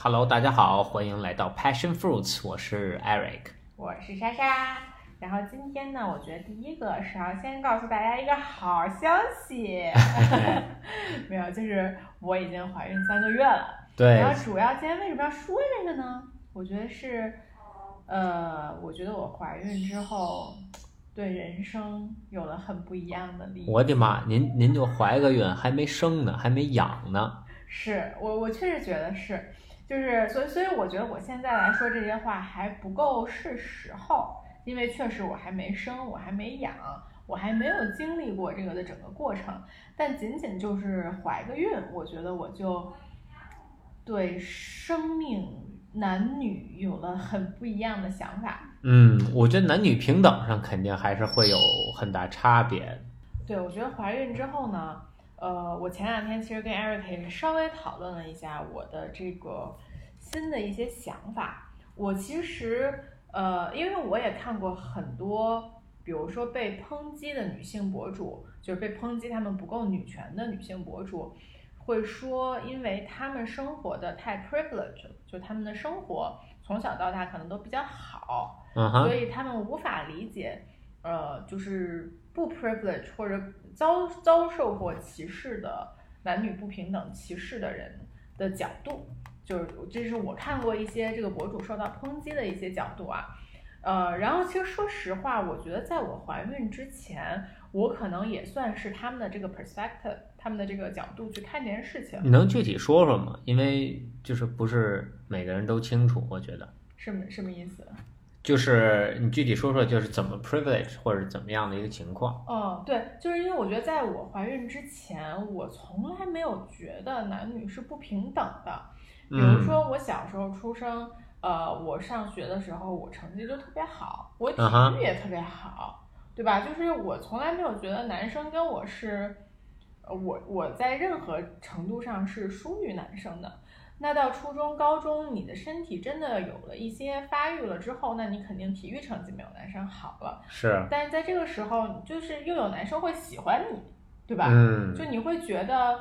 Hello， 大家好，欢迎来到 PassionFruits， 我是 Eric， 我是莎莎。然后今天呢，我觉得第一个是要先告诉大家一个好消息，没有，就是我已经怀孕3个月了。对。然后主要今天为什么要说这个呢？我觉得是，我觉得我怀孕之后对人生有了很不一样的理解。我的妈，您就怀个孕还没生呢，还没养呢。是我确实觉得是。就是所以我觉得我现在来说这些话还不够是时候，因为确实我还没生，我还没养，我还没有经历过这个的整个过程，但仅仅就是怀个孕，我觉得我就对生命男女有了很不一样的想法。嗯，我觉得男女平等上肯定还是会有很大差别。对，我觉得怀孕之后呢，我前两天其实跟 Eric 稍微讨论了一下我的这个新的一些想法。我其实因为我也看过很多，比如说被抨击的女性博主，就是被抨击她们不够女权的女性博主，会说因为她们生活的太 privileged， 就她们的生活从小到大可能都比较好，所以她们无法理解就是不 privilege 或者遭受过歧视的男女不平等歧视的人的角度，就是这是我看过一些这个博主受到抨击的一些角度啊。然后其实说实话，我觉得在我怀孕之前，我可能也算是他们的这个 perspective， 他们的这个角度去看这件事情。你能具体说说吗？因为就是不是每个人都清楚，我觉得。什么意思？就是你具体说说，就是怎么 privilege 或者怎么样的一个情况？嗯，对，就是因为我觉得在我怀孕之前，我从来没有觉得男女是不平等的。比如说我小时候出生，我上学的时候我成绩就特别好，我体育也特别好，对吧？就是我从来没有觉得男生跟我是，我在任何程度上是输于男生的。那到初中高中，你的身体真的有了一些发育了之后，那你肯定体育成绩没有男生好了，是，但是在这个时候就是又有男生会喜欢你，对吧？嗯，就你会觉得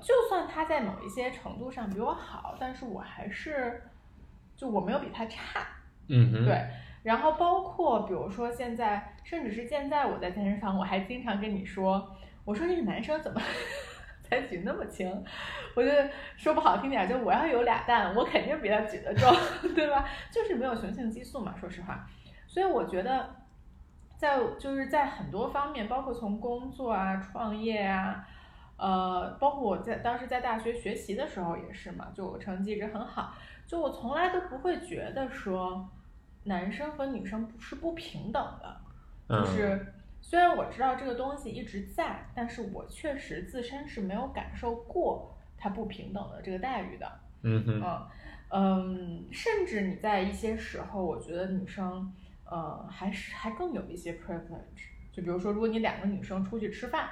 就算他在某一些程度上比我好，但是我还是就我没有比他差。嗯哼，对。然后包括比如说现在，甚至是现在我在健身房，我还经常跟你说，我说这个男生怎么才举那么轻，我就说不好听点，就我要有2担，我肯定比他举得重，对吧？就是没有雄性激素嘛，说实话。所以我觉得在很多方面，包括从工作啊、创业啊，包括我当时在大学学习的时候也是嘛，就我成绩一直很好，就我从来都不会觉得说男生和女生是不平等的，就是。嗯，虽然我知道这个东西一直在，但是我确实自身是没有感受过它不平等的这个待遇的。嗯哼，甚至你在一些时候，我觉得女生还更有一些 privilege， 就比如说如果你2个女生出去吃饭，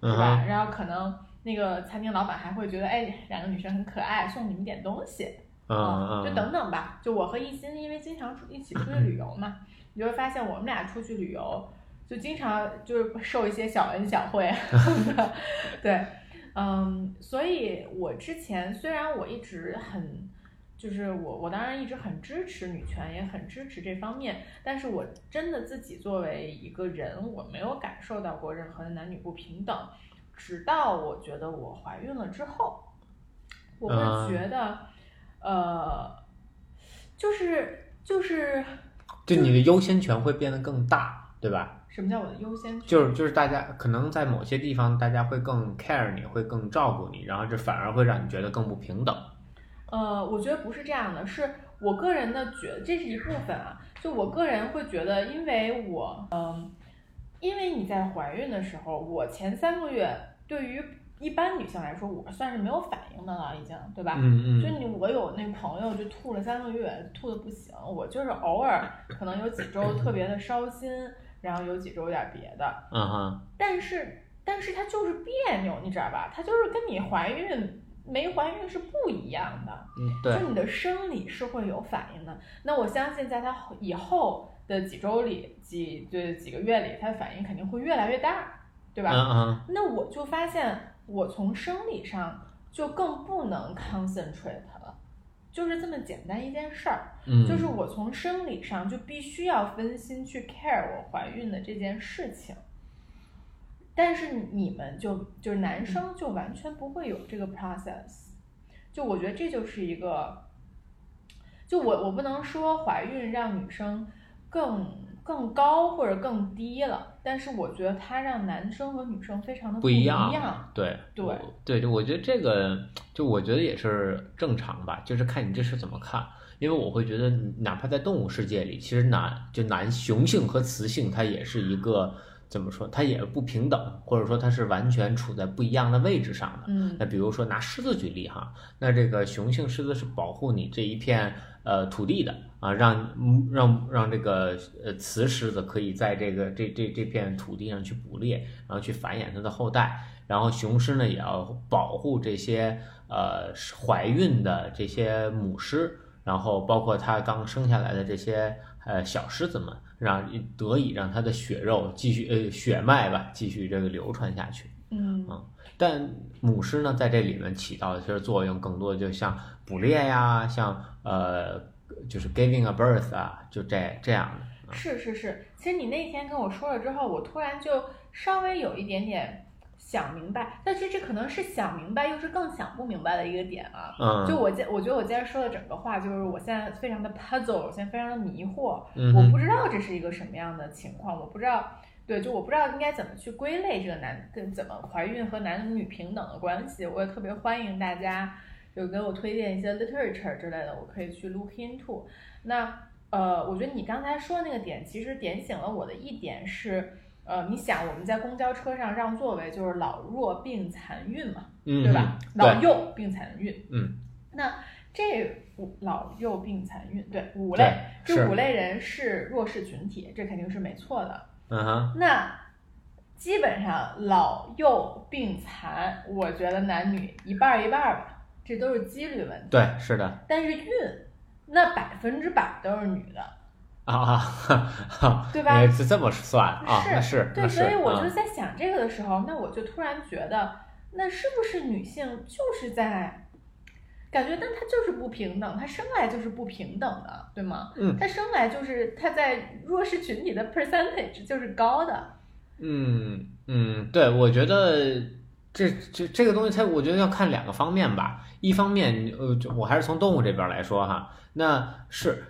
对吧？然后可能那个餐厅老板还会觉得，哎，2个女生很可爱，送你们点东西，就等等吧。就我和一心因为经常一起出去旅游嘛，你就会发现我们俩出去旅游，就经常就是受一些小恩小惠对，所以我之前虽然我一直很就是我当然一直很支持女权，也很支持这方面，但是我真的自己作为一个人，我没有感受到过任何的男女不平等，直到我觉得我怀孕了之后，我会觉得就你的优先权会变得更大，对吧？什么叫我的优先权？就是大家可能在某些地方，大家会更 care 你，会更照顾你，然后这反而会让你觉得更不平等。我觉得不是这样的，是我个人的觉得，这是一部分啊。就我个人会觉得，因为我，因为你在怀孕的时候，我前3个月对于一般女性来说，我算是没有反应的了，已经，对吧？嗯嗯。就我有那朋友就吐了3个月，吐的不行，我就是偶尔可能有几周特别的烧心。然后有几周有点别的，但是它就是别扭，你知道吧？它就是跟你怀孕没怀孕是不一样的，对，就你的生理是会有反应的。那我相信在它以后的几周里、几个月里，它的反应肯定会越来越大，对吧？那我就发现我从生理上就更不能 concentrate 了，就是这么简单一件事儿，就是我从生理上就必须要分心去 care 我怀孕的这件事情，但是你们就是男生就完全不会有这个 process， 就我觉得这就是一个，就我不能说怀孕让女生更高或者更低了，但是我觉得它让男生和女生非常的不一样。对，就我觉得这个就我觉得也是正常吧，就是看你这事怎么看。因为我会觉得哪怕在动物世界里，其实男雄性和雌性它也是一个怎么说，它也不平等，或者说它是完全处在不一样的位置上的。那比如说拿狮子举例哈，那这个雄性狮子是保护你这一片土地的啊，让这个雌狮子可以在这个这片土地上去捕猎，然后去繁衍它的后代。然后雄狮呢也要保护这些怀孕的这些母狮，然后包括它刚生下来的这些小狮子们，得以让它的血肉继续血脉吧继续这个流传下去。但母狮呢在这里面起到的其实作用更多，就像捕猎呀，像就是 giving a birth 啊，就这样的。是，其实你那天跟我说了之后，我突然就稍微有一点点想明白，但是这可能是想明白又是更想不明白的一个点啊。就我觉得我今天说的整个话，就是我现在非常的 puzzle， 我现在非常的迷惑，我不知道这是一个什么样的情况，我不知道。对，就我不知道应该怎么去归类这个跟怎么怀孕和男女平等的关系。我也特别欢迎大家就给我推荐一些 literature 之类的，我可以去 look into。那我觉得你刚才说那个点，其实点醒了我的一点是，你想我们在公交车上让座位就是老弱病残孕嘛，对吧？老幼病残孕，那这老幼病残孕，对，五类，这五类人是弱势群体，这肯定是没错的。那基本上老幼病残，我觉得男女一半一半吧，这都是几率问题。对，是的。但是孕，那100%都是女的啊，对吧？是这么算啊？是，对。所以我就在想这个的时候，那我就突然觉得，那是不是女性就是在感觉，但她就是不平等，她生来就是不平等的，对吗？她生来就是她在弱势群体的 percentage 就是高的。对，我觉得这个东西，我觉得要看两个方面吧。一方面，我还是从动物这边来说哈，那是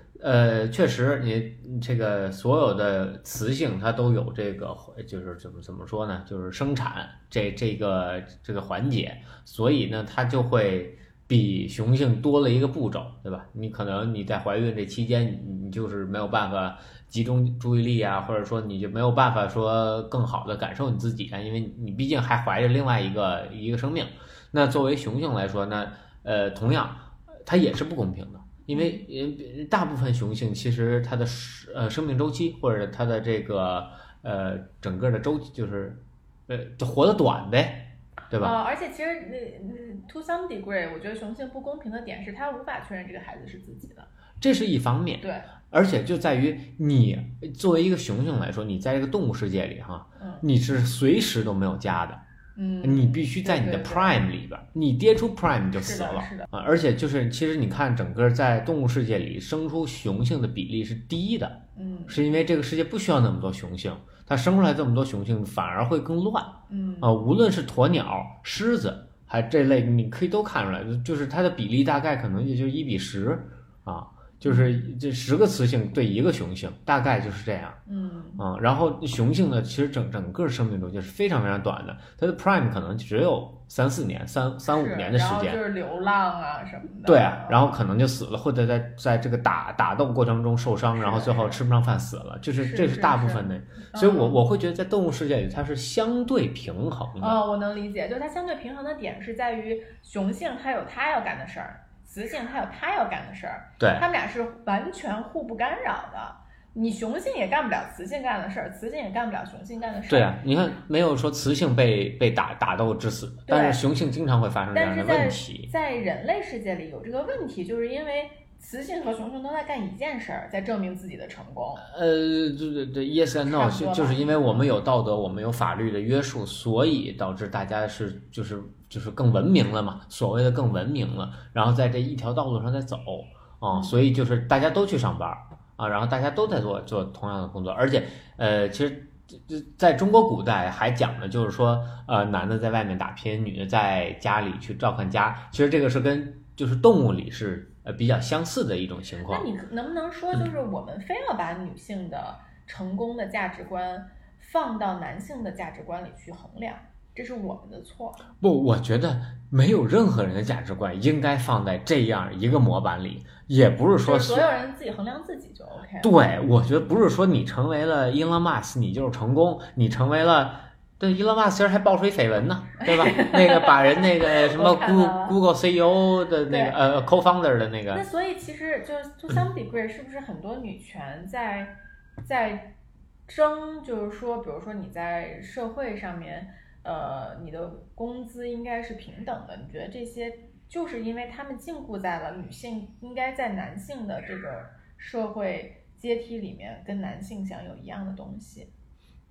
确实你这个所有的雌性它都有这个，就是怎么说呢，就是生产这个环节，所以呢它就会比雄性多了一个步骤，对吧？你可能你在怀孕这期间，你就是没有办法集中注意力啊，或者说你就没有办法说更好的感受你自己啊，因为你毕竟还怀着另外一个生命。那作为雄性来说呢，同样它也是不公平的，因为大部分雄性其实它的生命周期或者它的这个整个的周期就是就活得短呗。对吧？而且其实to some degree， 我觉得雄性不公平的点是他无法确认这个孩子是自己的，这是一方面。对，而且就在于你作为一个雄性来说，你在这个动物世界里哈，你是随时都没有家的，你必须在你的 prime 里边，你跌出 prime 你就死了。是的，而且就是其实你看整个在动物世界里生出雄性的比例是低的，是因为这个世界不需要那么多雄性。它生出来这么多雄性反而会更乱，无论是鸵鸟、狮子还这类，你可以都看出来，就是它的比例大概可能也就1:10啊，就是这10个雌性对1个雄性，大概就是这样。然后雄性呢，其实整个生命周期是非常非常短的，它的 prime 可能只有3-4年、3-5年的时间，然后就是流浪啊什么的。对啊，然后可能就死了，或者在这个打斗过程中受伤，然后最后吃不上饭死了，就是这是大部分的。所以我会觉得在动物世界里它是相对平衡的。我能理解，就是它相对平衡的点是在于雄性它有它要干的事儿，雌性它有它要干的事儿，对，它们俩是完全互不干扰的。你雄性也干不了雌性干的事儿，雌性也干不了雄性干的事儿。对啊，你看没有说雌性被打斗致死，但是雄性经常会发生这样的问题。在人类世界里有这个问题，就是因为雌性和雄性都在干一件事儿，在证明自己的成功。对 ，yes and no， 就是因为我们有道德，我们有法律的约束，所以导致大家是就是就是更文明了嘛，所谓的更文明了，然后在这一条道路上在走啊、嗯，所以就是大家都去上班啊，然后大家都在做同样的工作，而且其实在中国古代还讲的就是说，男的在外面打拼，女的在家里去照看家，其实这个是跟就是动物里是比较相似的一种情况。那你能不能说，就是我们非要把女性的成功的价值观放到男性的价值观里去衡量？这是我们的错。不，我觉得没有任何人的价值观应该放在这样一个模板里，也不是说所有人自己衡量自己就 OK 了。对，我觉得不是说你成为了 Elon Musk 你就是成功，你成为了对 Elon Musk 其实还爆出一绯闻呢，对吧？那个把人那个什么Google CEO 的那个co-founder 的那个。那所以其实就是 to some degree 是不是很多女权在争，就是说，比如说你在社会上面。你的工资应该是平等的，你觉得这些就是因为他们禁锢在了女性应该在男性的这个社会阶梯里面跟男性享有一样的东西？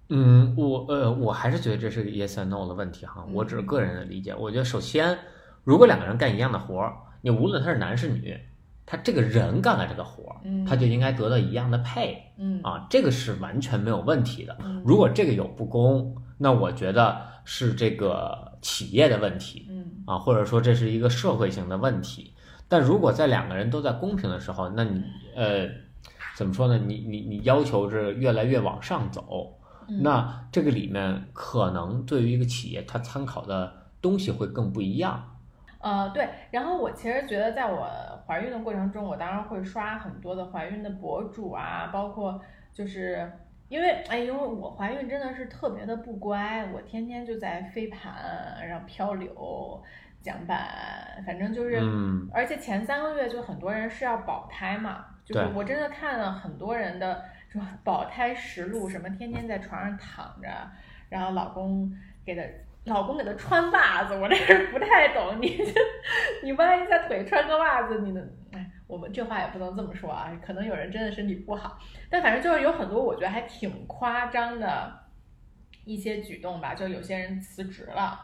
嗯，我还是觉得这是个 yes and no 的问题哈，我只是个人的理解。我觉得首先，如果两个人干一样的活，你无论他是男是女，他这个人干了这个活，他就应该得到一样的配，啊，这个是完全没有问题的。如果这个有不公，那我觉得是这个企业的问题，啊，或者说这是一个社会性的问题。但如果在两个人都在公平的时候，那你怎么说呢？你要求是越来越往上走，那这个里面可能对于一个企业，它参考的东西会更不一样。对，然后我其实觉得，在我怀孕的过程中，我当然会刷很多的怀孕的博主啊，包括就是。因为我怀孕真的是特别的不乖，我天天就在飞盘，然后漂流、桨板，反正就是，而且前3个月就很多人是要保胎嘛，就是我真的看了很多人的说保胎实录，什么天天在床上躺着，然后老公给他穿袜子，我这是不太懂，你弯一下腿穿个袜子，你能哎。我们这话也不能这么说啊，可能有人真的身体不好，但反正就是有很多我觉得还挺夸张的一些举动吧，就有些人辞职了，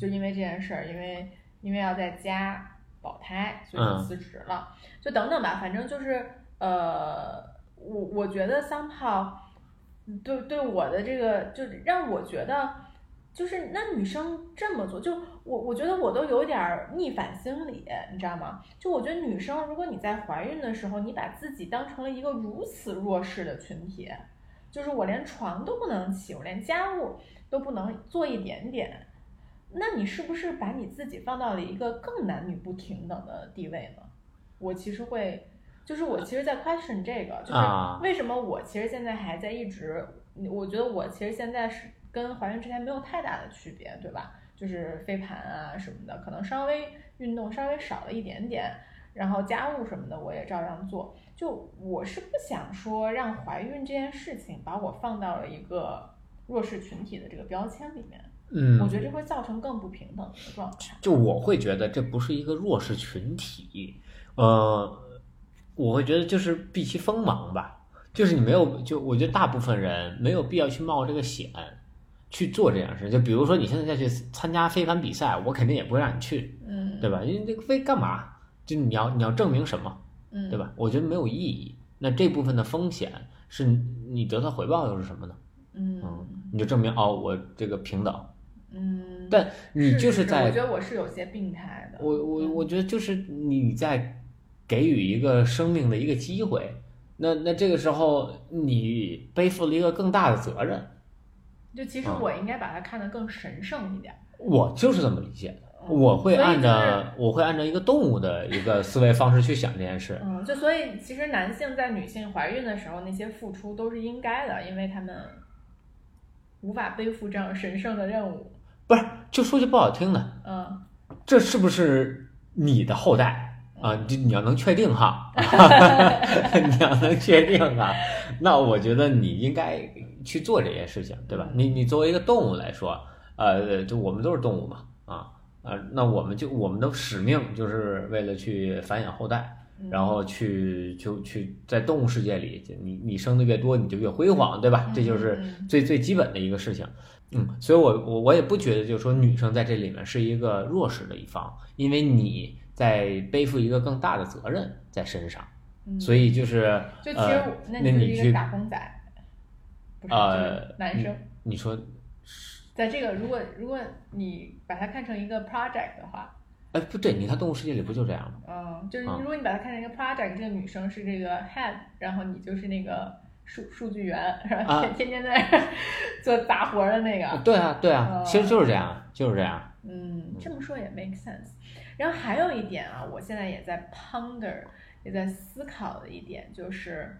就因为这件事儿，因为要在家保胎，所以辞职了，就等等吧，反正就是我觉得somehow对我的这个，就让我觉得就是那女生这么做，就我觉得我都有点逆反心理，你知道吗？就我觉得女生，如果你在怀孕的时候，你把自己当成了一个如此弱势的群体，就是我连床都不能起，我连家务都不能做一点点，那你是不是把你自己放到了一个更男女不平等的地位呢？我其实会，就是我其实在 question 这个，就是为什么我其实现在还在一直，我觉得我其实现在是。跟怀孕之前没有太大的区别，对吧？就是飞盘啊什么的，可能稍微运动稍微少了一点点，然后家务什么的我也照样做。就我是不想说让怀孕这件事情把我放到了一个弱势群体的这个标签里面。我觉得这会造成更不平等的状态。就我会觉得这不是一个弱势群体，我会觉得就是避其锋芒吧，就是你没有，就我觉得大部分人没有必要去冒这个险。去做这样事，就比如说你现在再去参加飞盘比赛，我肯定也不会让你去，对吧？因为这个飞干嘛？就你要证明什么，对吧？我觉得没有意义。那这部分的风险是你得到回报又是什么呢？你就证明哦，我这个平等。但你就是在，我觉得我是有些病态的。我觉得就是你在给予一个生命的一个机会，那这个时候你背负了一个更大的责任。就其实我应该把它看得更神圣一点，我就是这么理解的。我会按照一个动物的一个思维方式去想这件事。就所以其实男性在女性怀孕的时候那些付出都是应该的，因为他们无法背负这样神圣的任务。不是，就说句不好听的，这是不是你的后代？你要能确定哈，你要能确定啊，那我觉得你应该去做这些事情，对吧？你作为一个动物来说，就我们都是动物嘛，那我们的使命就是为了去繁衍后代，然后去在动物世界里，你生的越多，你就越辉煌，对吧？这就是最最基本的一个事情。所以我也不觉得就是说女生在这里面是一个弱势的一方，因为你在背负一个更大的责任在身上，所以就是就其实那你是一个打工仔，不是男生。你说在这个如果你把它看成一个 project 的话，哎不对，你看动物世界里不就这样吗？就是如果你把它看成一个 project， 这个女生是这个 head， 然后你就是那个数据员，然后天天在做杂活的那个。对啊对啊，其实就是这样就是这样。这么说也 make sense。然后还有一点啊，我现在也在 ponder， 也在思考的一点就是。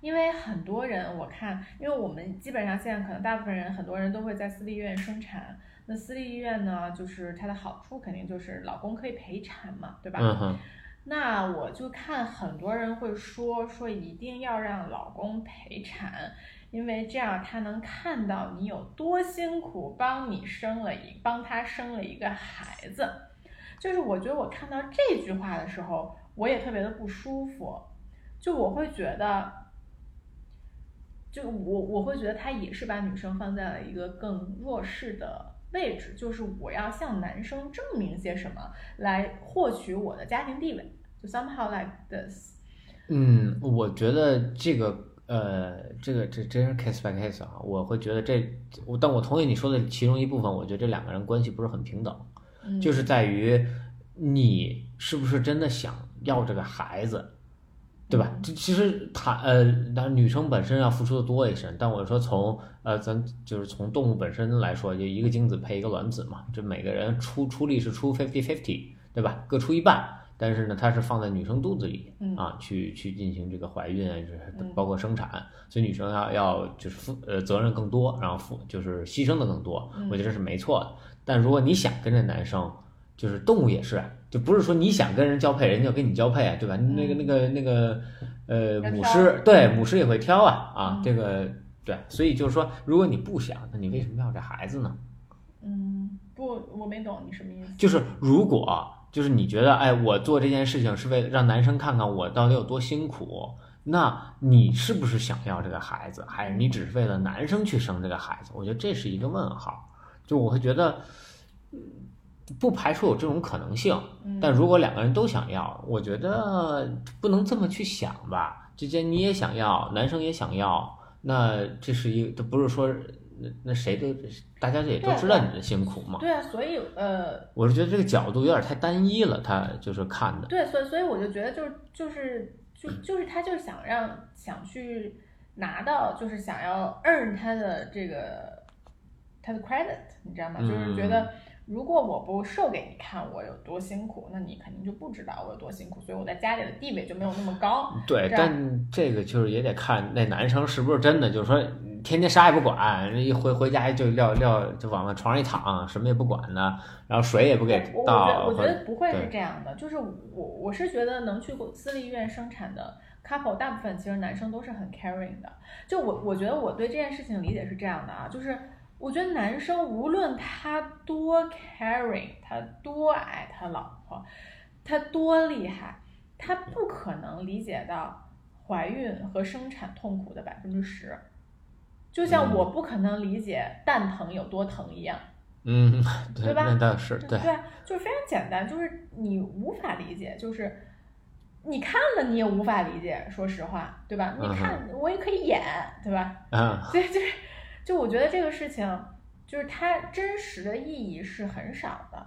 因为很多人我看，因为我们基本上现在可能大部分人，很多人都会在私立医院生产。那私立医院呢，就是它的好处肯定就是老公可以陪产嘛，对吧？那我就看很多人会说一定要让老公陪产，因为这样他能看到你有多辛苦，帮他生了一个孩子。就是我觉得我看到这句话的时候，我也特别的不舒服，就我会觉得。就我会觉得他也是把女生放在了一个更弱势的位置，就是我要向男生证明些什么来获取我的家庭地位，就 somehow like this。我觉得这个这真是 case by case 啊，我会觉得但我同意你说的其中一部分，我觉得这两个人关系不是很平等，就是在于你是不是真的想要这个孩子。对吧？其实女生本身要付出的多一些，但我说咱就是从动物本身来说，就一个精子配一个卵子嘛，这每个人出力是出 50-50， 对吧？各出一半，但是呢，它是放在女生肚子里啊，去进行这个怀孕，就是包括生产，所以女生要就是责任更多，然后就是牺牲的更多，我觉得是没错的。但如果你想跟这男生，就是动物也是。就不是说你想跟人交配，人家要跟你交配啊，对吧？母狮也会挑这个对，所以就是说，如果你不想，那你为什么要这孩子呢？我没懂你什么意思。就是如果就是你觉得，哎，我做这件事情是为了让男生看看我到底有多辛苦，那你是不是想要这个孩子，还是你只是为了男生去生这个孩子？我觉得这是一个问号。就我会觉得。不排除有这种可能性，但如果两个人都想要，我觉得不能这么去想吧。之间你也想要，男生也想要，那这是这不是说那谁都大家也都知道你的辛苦嘛。对啊，所以我是觉得这个角度有点太单一了，他就是看的。对，所以我就觉得就是他就是想去拿到，就是想要 earn 他的这个他的 credit， 你知道吗？就是觉得。如果我不show给你看我有多辛苦，那你肯定就不知道我有多辛苦，所以我在家里的地位就没有那么高。对，但这个就是也得看那男生是不是真的，就是说天天啥也不管，一回家就撂就往床上一躺，什么也不管呢，然后水也不给倒。我觉得不会是这样的，就是我是觉得能去私立医院生产的 couple 大部分其实男生都是很 caring 的。就我觉得我对这件事情理解是这样的啊，就是。我觉得男生无论他多 caring， 他多爱他老婆，他多厉害，他不可能理解到怀孕和生产痛苦的10%，就像我不可能理解蛋疼有多疼一样。对吧？那倒是对，就是非常简单，就是你无法理解，就是你看了你也无法理解，说实话，对吧？你看我也可以演，对吧？所以就是。就我觉得这个事情，就是它真实的意义是很少的。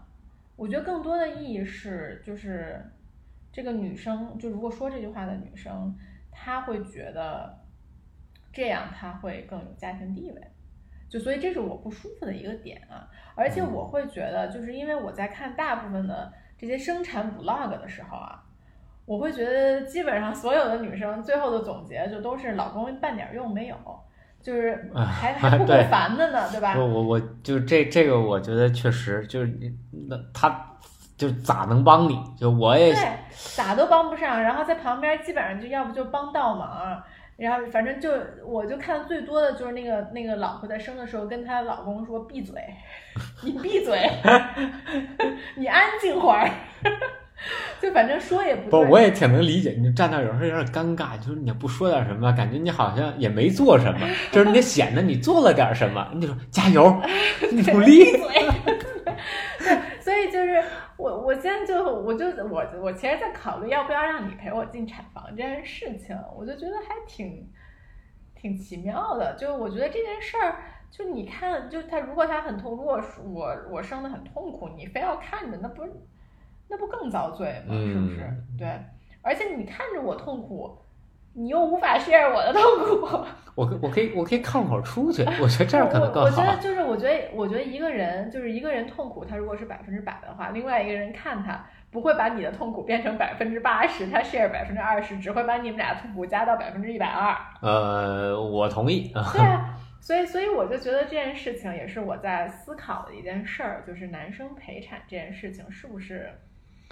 我觉得更多的意义是，就是这个女生，就如果说这句话的女生，她会觉得这样她会更有家庭地位。就所以这是我不舒服的一个点啊。而且我会觉得，就是因为我在看大部分的这些生产 vlog 的时候啊，我会觉得基本上所有的女生最后的总结就都是老公半点用没有。就是还不够烦的呢， 对吧？我就这个，我觉得确实就是那他就咋能帮你？就我也对咋都帮不上，然后在旁边基本上就要不就帮倒忙，然后反正就我就看最多的就是那个老婆在生的时候跟她老公说闭嘴，你闭嘴，你安静会儿，就就是反正说也不对。不，我也挺能理解，你站那有时候有点尴尬，就是你不说点什么，感觉你好像也没做什么，就是你显得你做了点什么，你就说加油，努力。所以就是我现在就我其实在考虑要不要让你陪我进产房这件事情，我就觉得还挺奇妙的。就是我觉得这件事儿，就你看，就他如果他很痛，如果我生的很痛苦，你非要看着，那不更遭罪吗？是不是？对，而且你看着我痛苦，你又无法 share 我的痛苦。我可以靠口出去，我觉得这样可能更好。我觉得一个人就是一个人痛苦，他如果是100%的话，另外一个人看他不会把你的痛苦变成80%，他 share 20%，只会把你们俩痛苦加到120%。我同意。对啊，所以我就觉得这件事情也是我在思考的一件事儿，就是男生陪产这件事情是不是？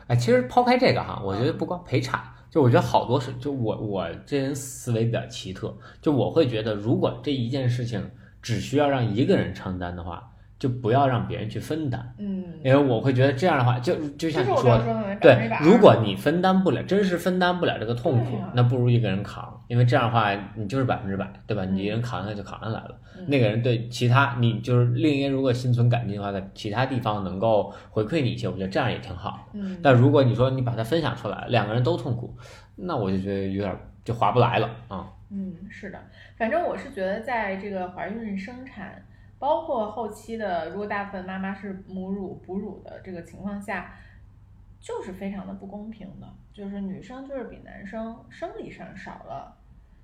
哎，其实抛开这个哈，我觉得不光陪产，就我觉得好多事，就我这人思维比较奇特，就我会觉得，如果这一件事情只需要让一个人承担的话，就不要让别人去分担。因为我会觉得这样的话，就像你说的，对，如果你分担不了，真是分担不了这个痛苦，那不如一个人扛，因为这样的话你就是100%，对吧？你一个人扛下就扛下来了，那个人对其他你就是另一个人如果心存感激的话，在其他地方能够回馈你一些，我觉得这样也挺好。但如果你说你把它分享出来，两个人都痛苦，那我就觉得有点就划不来了啊。是的，反正我是觉得在这个怀孕生产。包括后期的，如果大部分妈妈是母乳、哺乳的这个情况下，就是非常的不公平的。就是女生就是比男生生理上少了，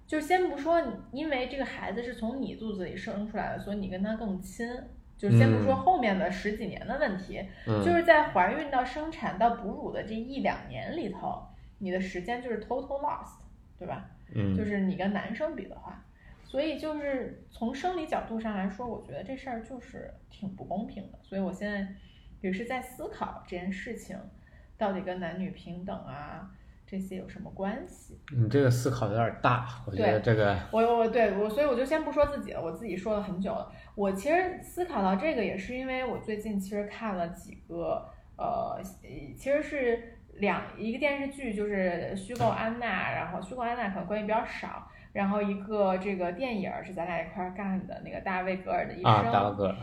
就先不说因为这个孩子是从你肚子里生出来的，所以你跟他更亲，就先不说后面的10几年的问题，就是在怀孕到生产到哺乳的这1-2年里头，你的时间就是 total lost， 对吧？就是你跟男生比的话。所以就是从生理角度上来说，我觉得这事儿就是挺不公平的。所以我现在也是在思考这件事情到底跟男女平等啊这些有什么关系。你这个思考有点大，我觉得这个我所以我就先不说自己了，我自己说了很久了。我其实思考到这个也是因为我最近其实看了几个其实是一个电视剧，就是《虚构安娜》，然后《虚构安娜》可能关于比较少。然后一个这个电影是咱俩一块儿干的那个大卫·格尔的一生，大卫·格尔，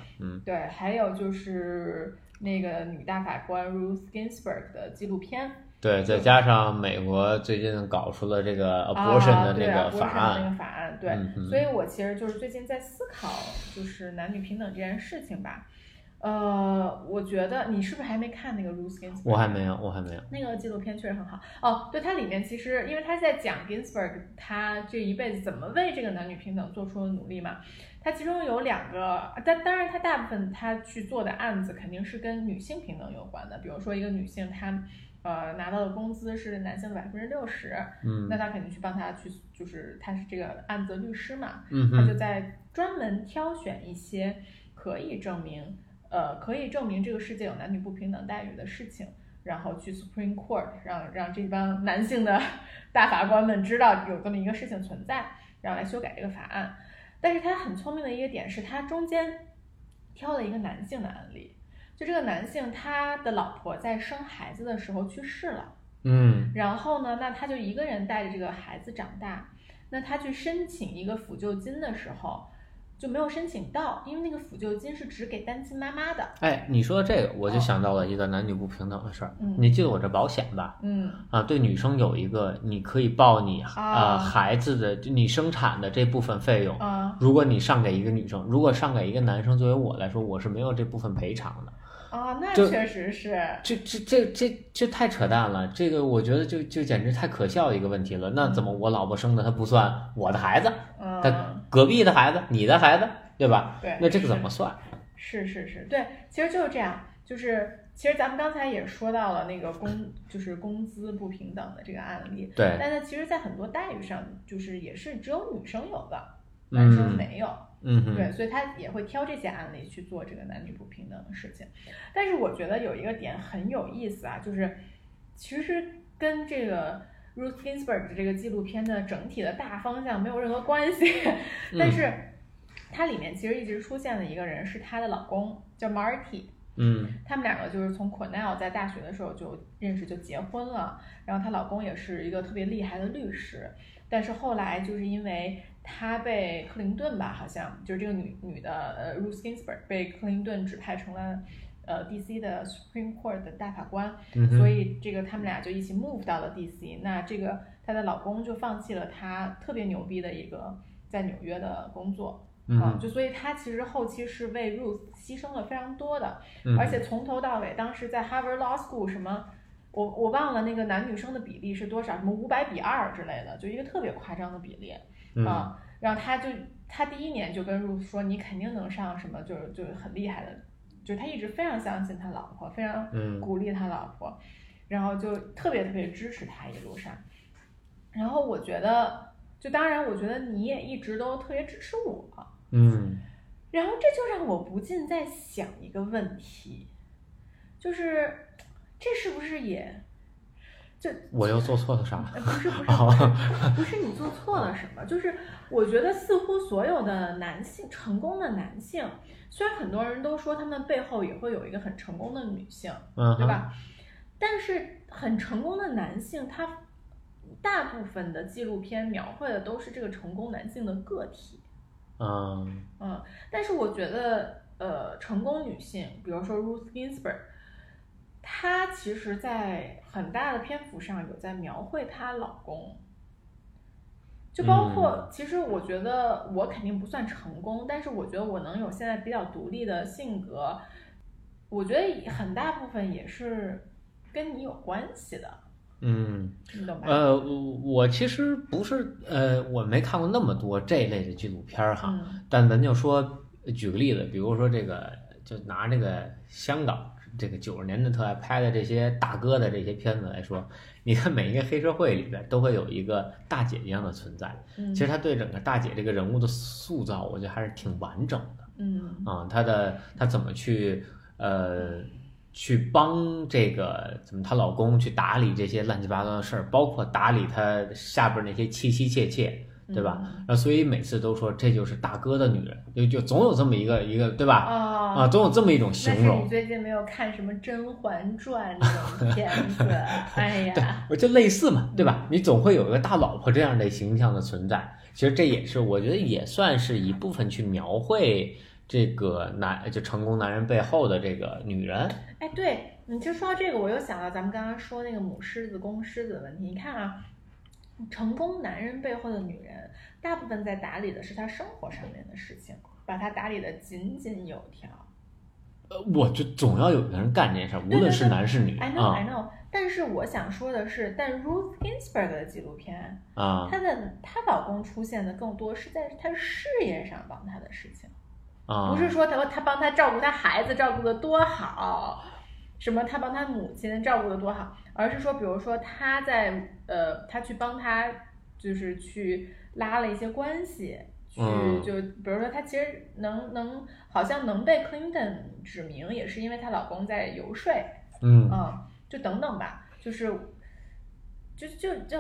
对，还有就是那个女大法官 Ruth Ginsburg 的纪录片，对，再加上美国最近搞出了这个 abortion 的那个法案，对，所以我其实就是最近在思考就是男女平等这件事情吧。我觉得你是不是还没看那个 Ruth Ginsburg？ 我还没有。那个纪录片确实很好哦。对，它里面其实因为他在讲 Ginsburg 他这一辈子怎么为这个男女平等做出的努力嘛。他其中有2个，但当然他大部分他去做的案子肯定是跟女性平等有关的，比如说一个女性她拿到的工资是男性的60%，那他肯定去帮他去，就是他是这个案子的律师嘛，他就在专门挑选一些可以证明这个世界有男女不平等待遇的事情，然后去 Supreme Court 让这帮男性的大法官们知道有这么一个事情存在，然后来修改这个法案。但是他很聪明的一个点是他中间挑了一个男性的案例，就这个男性他的老婆在生孩子的时候去世了，然后呢，那他就一个人带着这个孩子长大，那他去申请一个抚救金的时候就没有申请到，因为那个抚救金是只给单亲妈妈的。哎，你说这个，我就想到了一个男女不平等的事儿。你记得我这保险吧？对女生有一个，你可以报你孩子的你生产的这部分费用。如果你上给一个女生，如果上给一个男生，作为我来说，我是没有这部分赔偿的。那确实是，这太扯淡了，这个我觉得就简直太可笑一个问题了。那怎么我老婆生的她不算我的孩子，她隔壁的孩子，你的孩子，对吧？对，那这个怎么算？是，对，其实就是这样，就是其实咱们刚才也说到了那个就是工资不平等的这个案例，对，但是其实在很多待遇上，就是也是只有女生有的，男生没有。对，所以他也会挑这些案例去做这个男女不平等的事情。但是我觉得有一个点很有意思啊，就是其实跟这个 Ruth Ginsburg 的这个纪录片的整体的大方向没有任何关系，但是它里面其实一直出现的一个人是她的老公叫 Marty，嗯，他们两个就是从 Cornell 在大学的时候就认识，就结婚了。然后她老公也是一个特别厉害的律师，但是后来就是因为她被克林顿吧，好像就是这个女的Ruth Ginsburg 被克林顿指派成了DC 的 Supreme Court 的大法官，所以这个他们俩就一起 move 到了 DC。那这个她的老公就放弃了她特别牛逼的一个在纽约的工作。就所以他其实后期是为 Ruth 牺牲了非常多的，而且从头到尾，当时在 Harvard Law School 什么，我忘了那个男女生的比例是多少，什么500:2之类的，就一个特别夸张的比例啊。然后他第一年就跟 Ruth 说，你肯定能上什么，就是很厉害的，就是他一直非常相信他老婆，非常鼓励他老婆，然后就特别特别支持他一路上。然后我觉得，就当然我觉得你也一直都特别支持我。然后这就让我不禁在想一个问题，就是这是不是也就我又做错了啥？不是你做错了什么，就是我觉得似乎所有的男性，成功的男性，虽然很多人都说他们背后也会有一个很成功的女性，对吧？但是很成功的男性，他大部分的纪录片描绘的都是这个成功男性的个体。但是我觉得，成功女性，比如说 Ruth Ginsburg， 她其实在很大的篇幅上有在描绘她老公，就包括，其实我觉得我肯定不算成功，但是我觉得我能有现在比较独立的性格，我觉得很大部分也是跟你有关系的。我其实不是，我没看过那么多这类的纪录片哈，但咱就说举个例子，比如说这个，就拿这个香港这个90年代特爱拍的这些大哥的这些片子来说，你看每一个黑社会里边都会有一个大姐一样的存在，其实他对整个大姐这个人物的塑造，我觉得还是挺完整的。他怎么去去帮这个怎么她老公去打理这些乱七八糟的事儿，包括打理她下边那些妻妾，对吧？所以每次都说这就是大哥的女人，就总有这么一个，对吧？总有这么一种形容。那是你最近没有看什么《甄嬛传》这种片子？哎呀，对，我就类似嘛，对吧？你总会有一个大老婆这样的形象的存在。其实这也是我觉得也算是一部分去描绘这个就成功男人背后的这个女人。哎，对，你就说到这个，我又想到咱们刚刚说那个母狮子、公狮子的问题。你看啊，成功男人背后的女人，大部分在打理的是他生活上面的事情，把他打理的井井有条。我就总要有个人干这事，无论是男是女。I know。但是我想说的是，但 Ruth Ginsburg 的纪录片啊，她老公出现的更多是在她事业上帮她的事情。不是说他帮他照顾他孩子照顾得多好，什么他帮他母亲照顾得多好，而是说比如说他在他去帮他就是去拉了一些关系，就比如说他其实能好像能被 Clinton 指名，也是因为她老公在游说，就等等吧，就是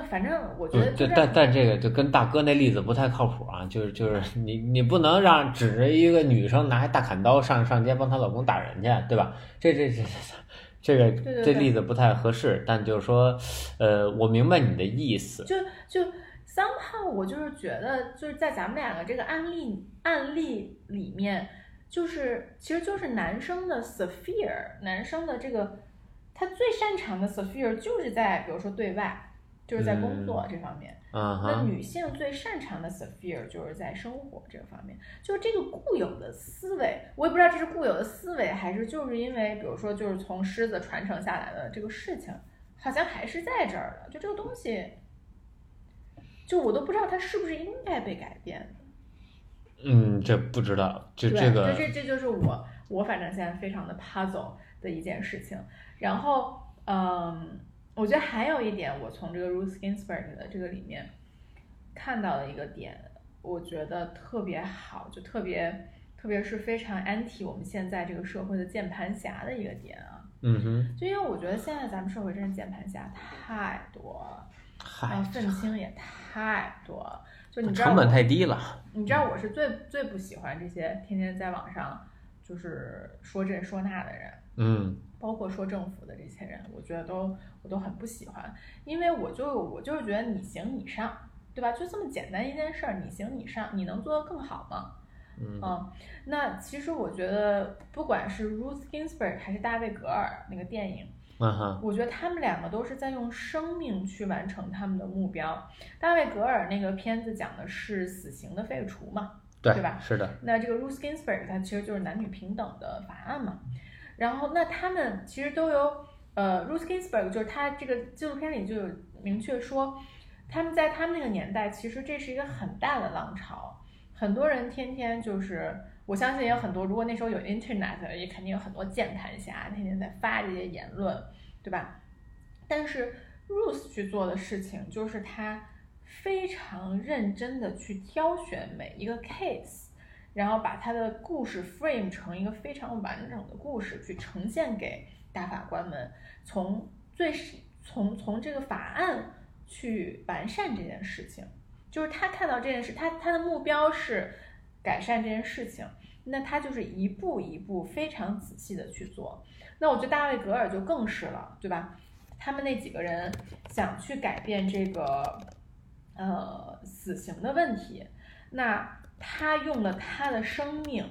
反正我觉得但这个就跟大哥那例子不太靠谱啊，就是你不能让指着一个女生拿一大砍刀上街帮她老公打人去，对吧？这例子不太合适，但就是说我明白你的意思。就 somehow 我就是觉得就是在咱们两个这个案例里面，就是其实就是男生的 sphere， 男生的这个他最擅长的 sphere 就是在比如说对外，就是在工作这方面，那女性最擅长的 sphere 就是在生活这方面，就是这个固有的思维，我也不知道这是固有的思维还是就是因为比如说就是从狮子传承下来的这个事情，好像还是在这儿的，就这个东西，就我都不知道它是不是应该被改变的。这不知道，这就是我反正现在非常的 puzzle 的一件事情。然后我觉得还有一点，我从这个 Ruth Ginsburg 的这个里面看到了一个点，我觉得特别好，就特别是非常 anti 我们现在这个社会的键盘侠的一个点啊。就因为我觉得现在咱们社会真是键盘侠太多了，愤青也太多了，就你知道成本太低了。你知道我是最最不喜欢这些天天在网上就是说这说那的人。嗯，包括说政府的这些人，我觉得我都很不喜欢，因为我就是觉得你行你上，对吧？就这么简单一件事儿，你行你上，你能做得更好吗？嗯，那其实我觉得，不管是 Ruth Ginsburg 还是大卫格尔那个电影，我觉得他们两个都是在用生命去完成他们的目标。大卫格尔那个片子讲的是死刑的废除嘛， 对吧？是的。那这个 Ruth Ginsburg 它其实就是男女平等的法案嘛。然后那他们其实都有Ruth Ginsburg 就是他这个纪录片里就有明确说，他们在他们那个年代，其实这是一个很大的浪潮，很多人天天就是。我相信也有很多，如果那时候有 internet， 也肯定有很多键盘侠天天在发这些言论，对吧？但是 Ruth 去做的事情就是他非常认真的去挑选每一个 case， 然后把他的故事 frame 成一个非常完整的故事去呈现给大法官们，从这个法案去完善这件事情。就是他看到这件事，他的目标是改善这件事情，那他就是一步一步非常仔细的去做。那我觉得大卫格尔就更是了，对吧？他们那几个人想去改变这个死刑的问题，那他用了他的生命。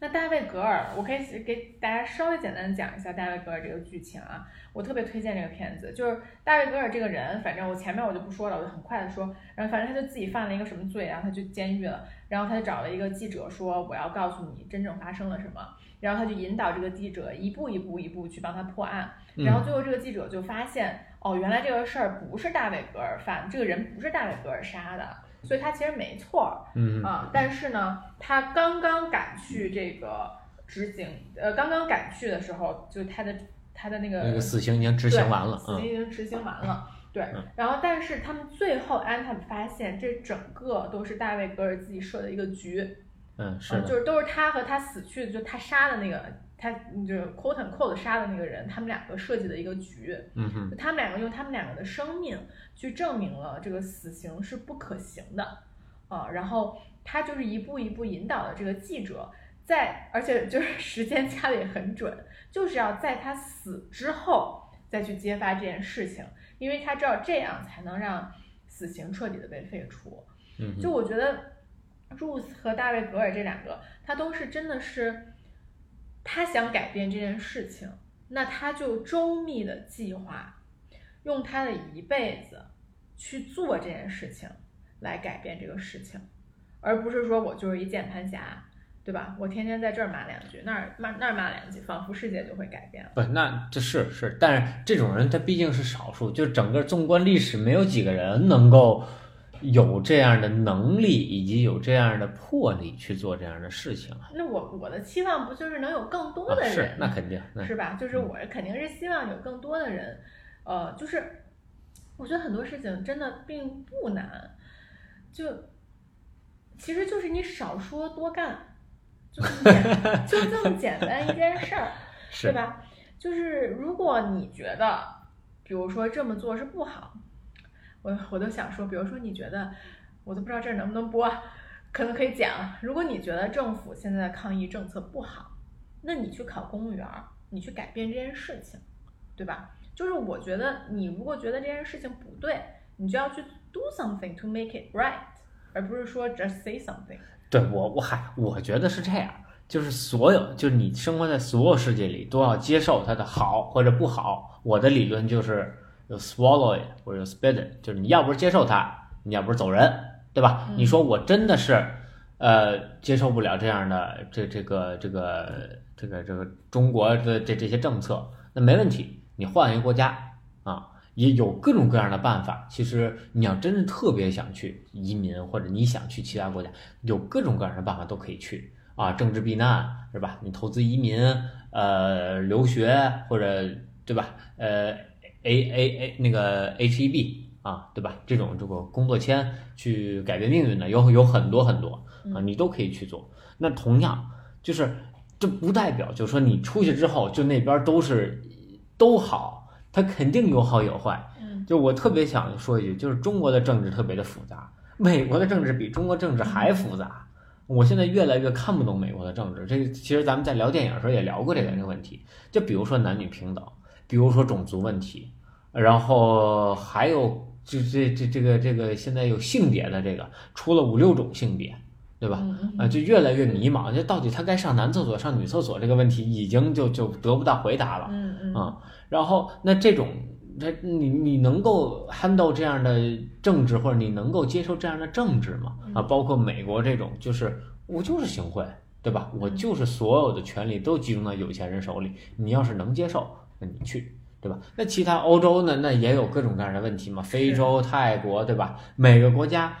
那大卫格尔，我可以给大家稍微简单的讲一下大卫格尔这个剧情啊。我特别推荐这个片子，就是大卫格尔这个人，反正我前面我就不说了，我就很快的说。然后反正他就自己犯了一个什么罪，然后他去监狱了，然后他就找了一个记者说，我要告诉你真正发生了什么。然后他就引导这个记者一步一步去帮他破案。然后最后这个记者就发现，哦，原来这个事儿不是大卫格尔犯，这个人不是大卫格尔杀的。所以他其实没错，但是呢，他刚刚赶去的时候，就他的那个死刑已经执行完了，死刑已经执行完了，对。然后，但是他们最后他们发现，这整个都是大卫格尔自己设的一个局，是的，就是都是他和他死去的，就他杀的那个，他就 quote and quote 杀的那个人，他们两个设计的一个局，他们两个用他们两个的生命去证明了这个死刑是不可行的，然后他就是一步一步引导了这个记者，而且就是时间掐得也很准，就是要在他死之后再去揭发这件事情，因为他知道这样才能让死刑彻底的被废除。就我觉得 Ruth 和大卫格尔这两个，他都是真的是。他想改变这件事情，那他就周密的计划，用他的一辈子去做这件事情，来改变这个事情，而不是说我就是一键盘侠，对吧？我天天在这儿骂两句，那儿骂两句，仿佛世界就会改变了。不，那这是，但是这种人他毕竟是少数，就整个纵观历史，没有几个人能够有这样的能力以及有这样的魄力去做这样的事情。那我的期望不就是能有更多的人？是，那肯定，是吧？就是我肯定是希望有更多的人，就是我觉得很多事情真的并不难，其实就是你少说多干，就这么简单一件事儿，对吧？就是如果你觉得，比如说这么做是不好。我都想说，比如说你觉得，我都不知道这能不能播，可能可以讲。如果你觉得政府现在的抗疫政策不好，那你去考公务员，你去改变这件事情，对吧？就是我觉得你如果觉得这件事情不对，你就要去 do something to make it right， 而不是说 just say something。对，我觉得是这样，就是就是你生活在所有世界里都要接受它的好或者不好。我的理论就是。就 swallow it 或者 spit it， 就是你要不是接受它，你要不是走人，对吧？你说我真的是，接受不了这样的这个中国的这些政策，那没问题，你换一个国家啊，也有各种各样的办法。其实你要真是特别想去移民，或者你想去其他国家，有各种各样的办法都可以去啊，政治避难是吧？你投资移民，留学或者对吧？那个 H1B 啊，对吧？这个工作签去改变命运的有很多很多啊，你都可以去做。那同样就是，这不代表就是说你出去之后就那边都好，它肯定有好有坏。就我特别想说一句，就是中国的政治特别的复杂，美国的政治比中国政治还复杂。我现在越来越看不懂美国的政治。这其实咱们在聊电影的时候也聊过这个问题，就比如说男女平等，比如说种族问题，然后还有这个现在有性别的这个出了5、6种性别，对吧？就越来越迷茫，就到底他该上男厕所上女厕所这个问题已经就得不到回答了。然后那这种你能够 handle 这样的政治，或者你能够接受这样的政治吗？包括美国这种，就是我就是行贿，对吧？我就是所有的权利都集中到有钱人手里，你要是能接受，那你去，对吧？那其他欧洲呢，那也有各种各样的问题嘛，非洲、泰国，对吧？每个国家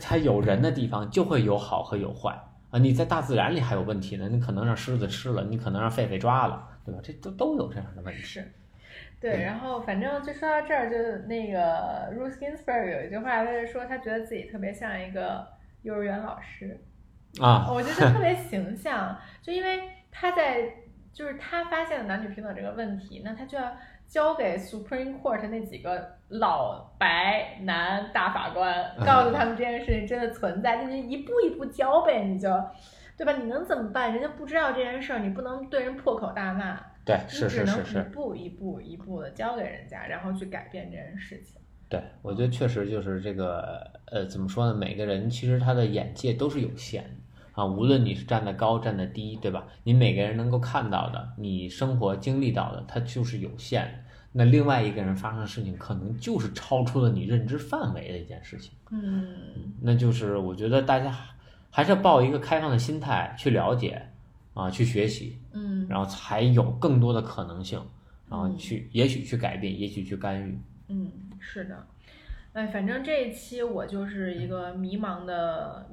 它有人的地方就会有好和有坏啊。你在大自然里还有问题呢，你可能让狮子吃了，你可能让狒狒抓了，对吧？这都有这样的问题。是。对，然后反正就说到这儿，就那个 Ruth Ginsburg 有一句话，就是说她觉得自己特别像一个幼儿园老师啊，我觉得特别形象，就因为她在就是她发现了男女平等这个问题，那她就要交给 Supreme Court 那几个老白男大法官，告诉他们这件事情真的存在，就是一步一步交呗，你就对吧？你能怎么办？人家不知道这件事儿，你不能对人破口大骂。对，是，一步一步一步的交给人家，然后去改变这件事情。对，我觉得确实就是这个，怎么说呢？每个人其实他的眼界都是有限的啊，无论你是站得高站得低，对吧？你每个人能够看到的，你生活经历到的，它就是有限的。那另外一个人发生的事情，可能就是超出了你认知范围的一件事情。那就是我觉得大家还是抱一个开放的心态去了解。啊，去学习，然后才有更多的可能性，然后也许去改变，也许去干预，是的，反正这一期我就是一个迷茫的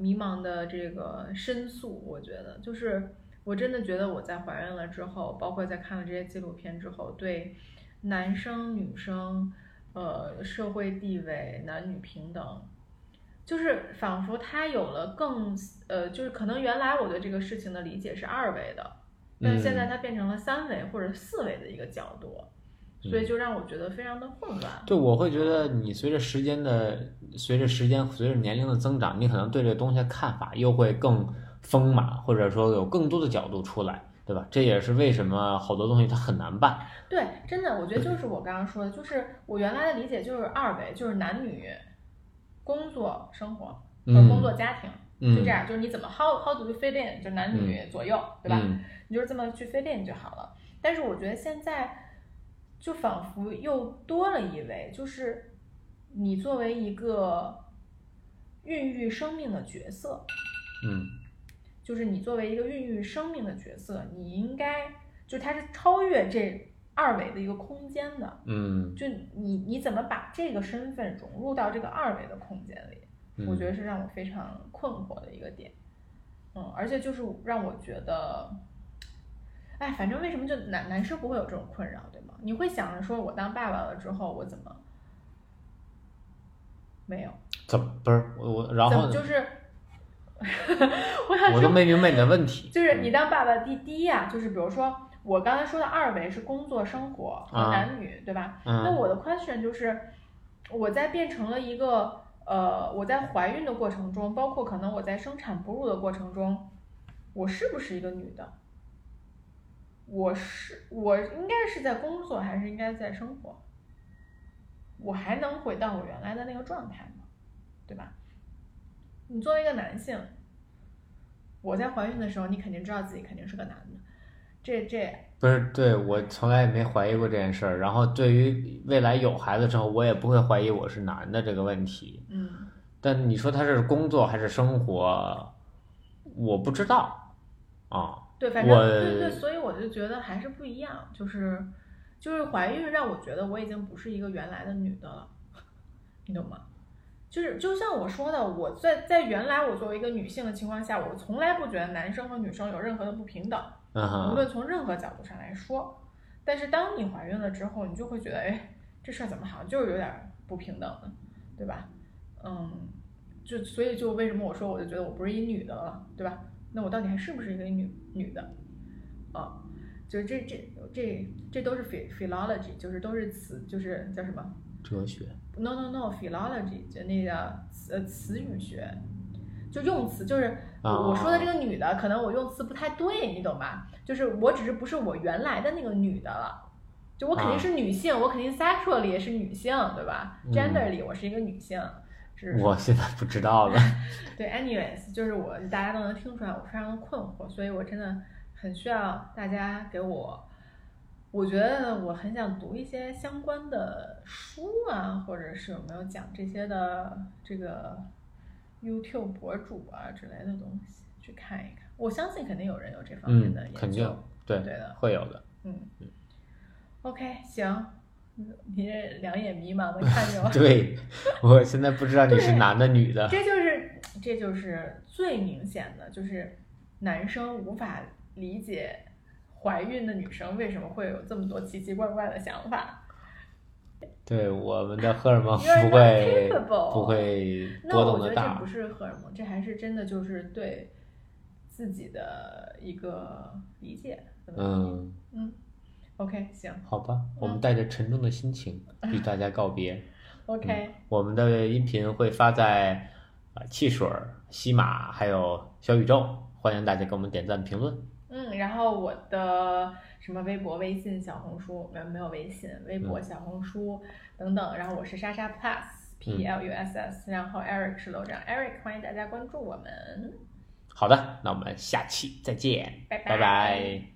这个申诉，我觉得就是我真的觉得我在怀孕了之后，包括在看了这些纪录片之后，对男生女生，社会地位、男女平等。就是仿佛他有了更就是可能原来我对这个事情的理解是2维的，但现在它变成了3维或者4维的一个角度，所以就让我觉得非常的混乱。对，我会觉得你随着年龄的增长，你可能对这个东西的看法又会更丰满，或者说有更多的角度出来，对吧？这也是为什么好多东西它很难办。对，真的，我觉得就是我刚刚说的，就是我原来的理解就是2维，就是男女。工作生活和工作家庭、就这样，就是你怎么 how do you fit in， 就男女左右、对吧？你就是这么去 fit in 就好了。但是我觉得现在就仿佛又多了一位，就是你作为一个孕育生命的角色，就是你作为一个孕育生命的角色，你应该就它是超越这2维的一个空间的，就你怎么把这个身份融入到这个2维的空间里，我觉得是让我非常困惑的一个点，而且就是让我觉得，反正为什么就男生不会有这种困扰，对吗？你会想着说我当爸爸了之后我怎么没有？怎么不是我？然后就是。我都没明白你的问题。就是你当爸爸第一啊，就是比如说。我刚才说的2维是工作、生活和男女，对吧？那我的 question 就是，我在变成了一个我在怀孕的过程中，包括可能我在生产哺乳的过程中，我是不是一个女的？我应该是在工作，还是应该在生活？我还能回到我原来的那个状态吗？对吧？你作为一个男性，我在怀孕的时候，你肯定知道自己肯定是个男的。这不是对我从来也没怀疑过这件事儿，然后对于未来有孩子之后，我也不会怀疑我是男的这个问题。但你说他是工作还是生活，我不知道啊。对，反正对，所以我就觉得还是不一样，就是怀孕让我觉得我已经不是一个原来的女的了，你懂吗？就是就像我说的，我在原来我作为一个女性的情况下，我从来不觉得男生和女生有任何的不平等。无论从任何角度上来说，但是当你怀孕了之后，你就会觉得，这事儿怎么好像就是有点不平等的，对吧？就所以就为什么我说我就觉得我不是一女的了，对吧？那我到底还是不是一个女的？啊，就是这都是 philology， 就是都是词，就是叫什么？哲学。No，philology 就那个词语学。就用词，就是我说的这个女的，可能我用词不太对，你懂吧？就是我只是不是我原来的那个女的了，就我肯定是女性，我肯定 sexual 里也是女性，对吧 ？gender 里我是一个女性。我现在不知道了。对 ，anyways， 就是我大家都能听出来，我非常的困惑，所以我真的很需要大家给我。我觉得我很想读一些相关的书啊，或者是有没有讲这些的这个 YouTube 博主啊之类的东西去看一看。我相信肯定有人有这方面的研究，肯定对的，会有的。OK， 行。你这两眼迷茫的看着我，对，我现在不知道你是男的女的，这就是最明显的，就是男生无法理解怀孕的女生为什么会有这么多奇奇怪怪的想法。对，我们的荷尔蒙不会波动的大。那我觉得这不是荷尔蒙，这还是真的就是对自己的一个理解。OK， 行，好吧，我们带着沉重的心情与大家告别。OK，我们的音频会发在汽水、西马还有小宇宙，欢迎大家给我们点赞评论。然后我的什么微博、微信、小红书，没有微信，微博、小红书等等。然后我是莎莎 Plus，PLUSS，然后 Eric 是楼长 Eric， 欢迎大家关注我们。好的，那我们下期再见，拜拜。